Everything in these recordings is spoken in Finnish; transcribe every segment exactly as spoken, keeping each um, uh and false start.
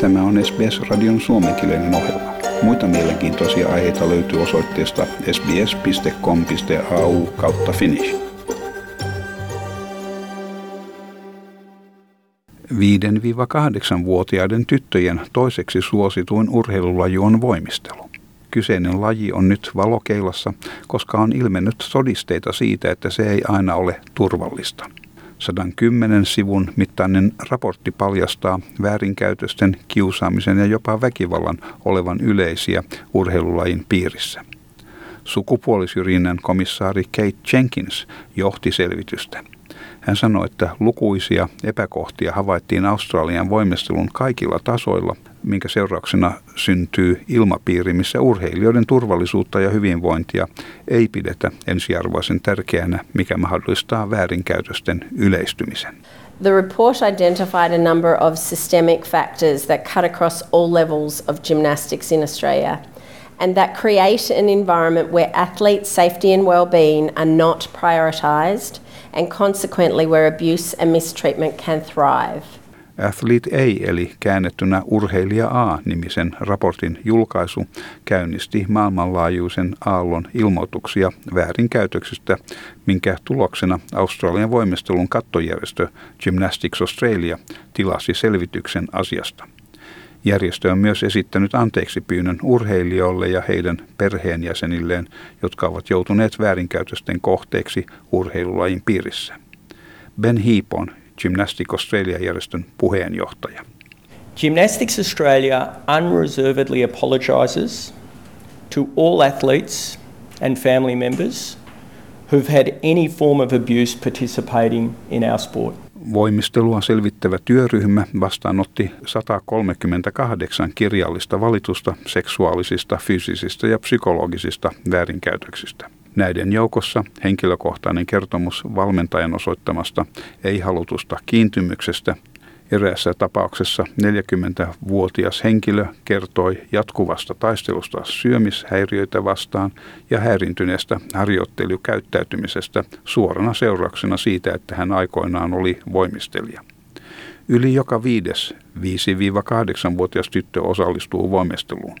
Tämä on S B S-radion suomenkielinen ohjelma. Muita mielenkiintoisia aiheita löytyy osoitteesta sbs piste com piste a u kautta finnish. viisi kahdeksan vuotiaiden tyttöjen toiseksi suosituin urheilulaji on voimistelu. Kyseinen laji on nyt valokeilassa, koska on ilmennyt todisteita siitä, että se ei aina ole turvallista. sata kymmenen sivun mittainen raportti paljastaa väärinkäytösten, kiusaamisen ja jopa väkivallan olevan yleisiä urheilulajin piirissä. Sukupuolisyrjinnän komissaari Kate Jenkins johti selvitystä. Hän sanoi, että lukuisia epäkohtia havaittiin Australian voimistelun kaikilla tasoilla, minkä seurauksena syntyy ilmapiiri, missä urheilijoiden turvallisuutta ja hyvinvointia ei pidetä ensiarvoisen tärkeänä, mikä mahdollistaa väärinkäytösten yleistymisen. The report identified a number of systemic factors that cut across all levels of gymnastics in Australia and that create an environment where athletes' safety and well-being are not prioritised and consequently where abuse and mistreatment can thrive. Athlete A eli käännettynä Urheilija A-nimisen raportin julkaisu käynnisti maailmanlaajuisen aallon ilmoituksia väärinkäytöksistä, minkä tuloksena Australian voimistelun kattojärjestö Gymnastics Australia tilasi selvityksen asiasta. Järjestö on myös esittänyt anteeksipyynnön urheilijoille ja heidän perheenjäsenilleen, jotka ovat joutuneet väärinkäytösten kohteeksi urheilulajin piirissä. Ben Heap on Gymnastics Australia-järjestön puheenjohtaja. Gymnastics Australia unreservedly apologises to all athletes and family members who've had any form of abuse participating in our sport. Voimistelua selvittävä työryhmä vastaanotti sata kolmekymmentäkahdeksan kirjallista valitusta seksuaalisista, fyysisistä ja psykologisista väärinkäytöksistä. Näiden joukossa henkilökohtainen kertomus valmentajan osoittamasta ei-halutusta kiintymyksestä. Eräässä tapauksessa neljäkymmentävuotias henkilö kertoi jatkuvasta taistelusta syömishäiriöitä vastaan ja häirintyneestä harjoittelukäyttäytymisestä suorana seurauksena siitä, että hän aikoinaan oli voimistelija. Yli joka viides viisi kahdeksan vuotias tyttö osallistuu voimisteluun.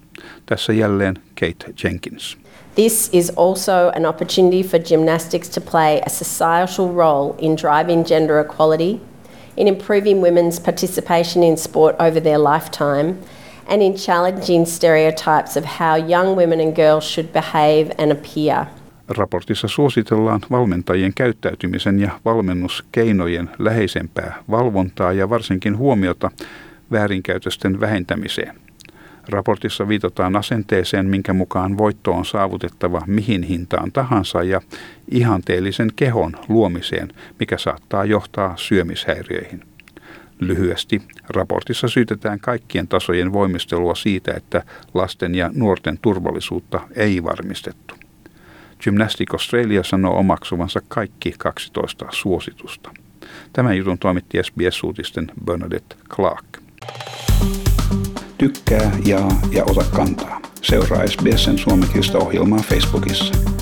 Tässä jälleen Kate Jenkins. This is also an opportunity for gymnastics to play a societal role in driving gender equality, in improving women's participation in sport over their lifetime, and in challenging stereotypes of how young women and girls should behave and appear. Raportissa suositellaan valmentajien käyttäytymisen ja valmennuskeinojen läheisempää valvontaa ja varsinkin huomiota väärinkäytösten vähentämiseen. Raportissa viitataan asenteeseen, minkä mukaan voitto on saavutettava mihin hintaan tahansa ja ihanteellisen kehon luomiseen, mikä saattaa johtaa syömishäiriöihin. Lyhyesti raportissa syytetään kaikkien tasojen voimistelua siitä, että lasten ja nuorten turvallisuutta ei varmistettu. Gymnastics Australia sanoo omaksuvansa kaikki kaksitoista suositusta. Tämän jutun toimitti S B S-uutisten Bernadette Clark. Tykkää, jaa ja ota kantaa. Seuraa S B S:n suomenkielistä ohjelmaa Facebookissa.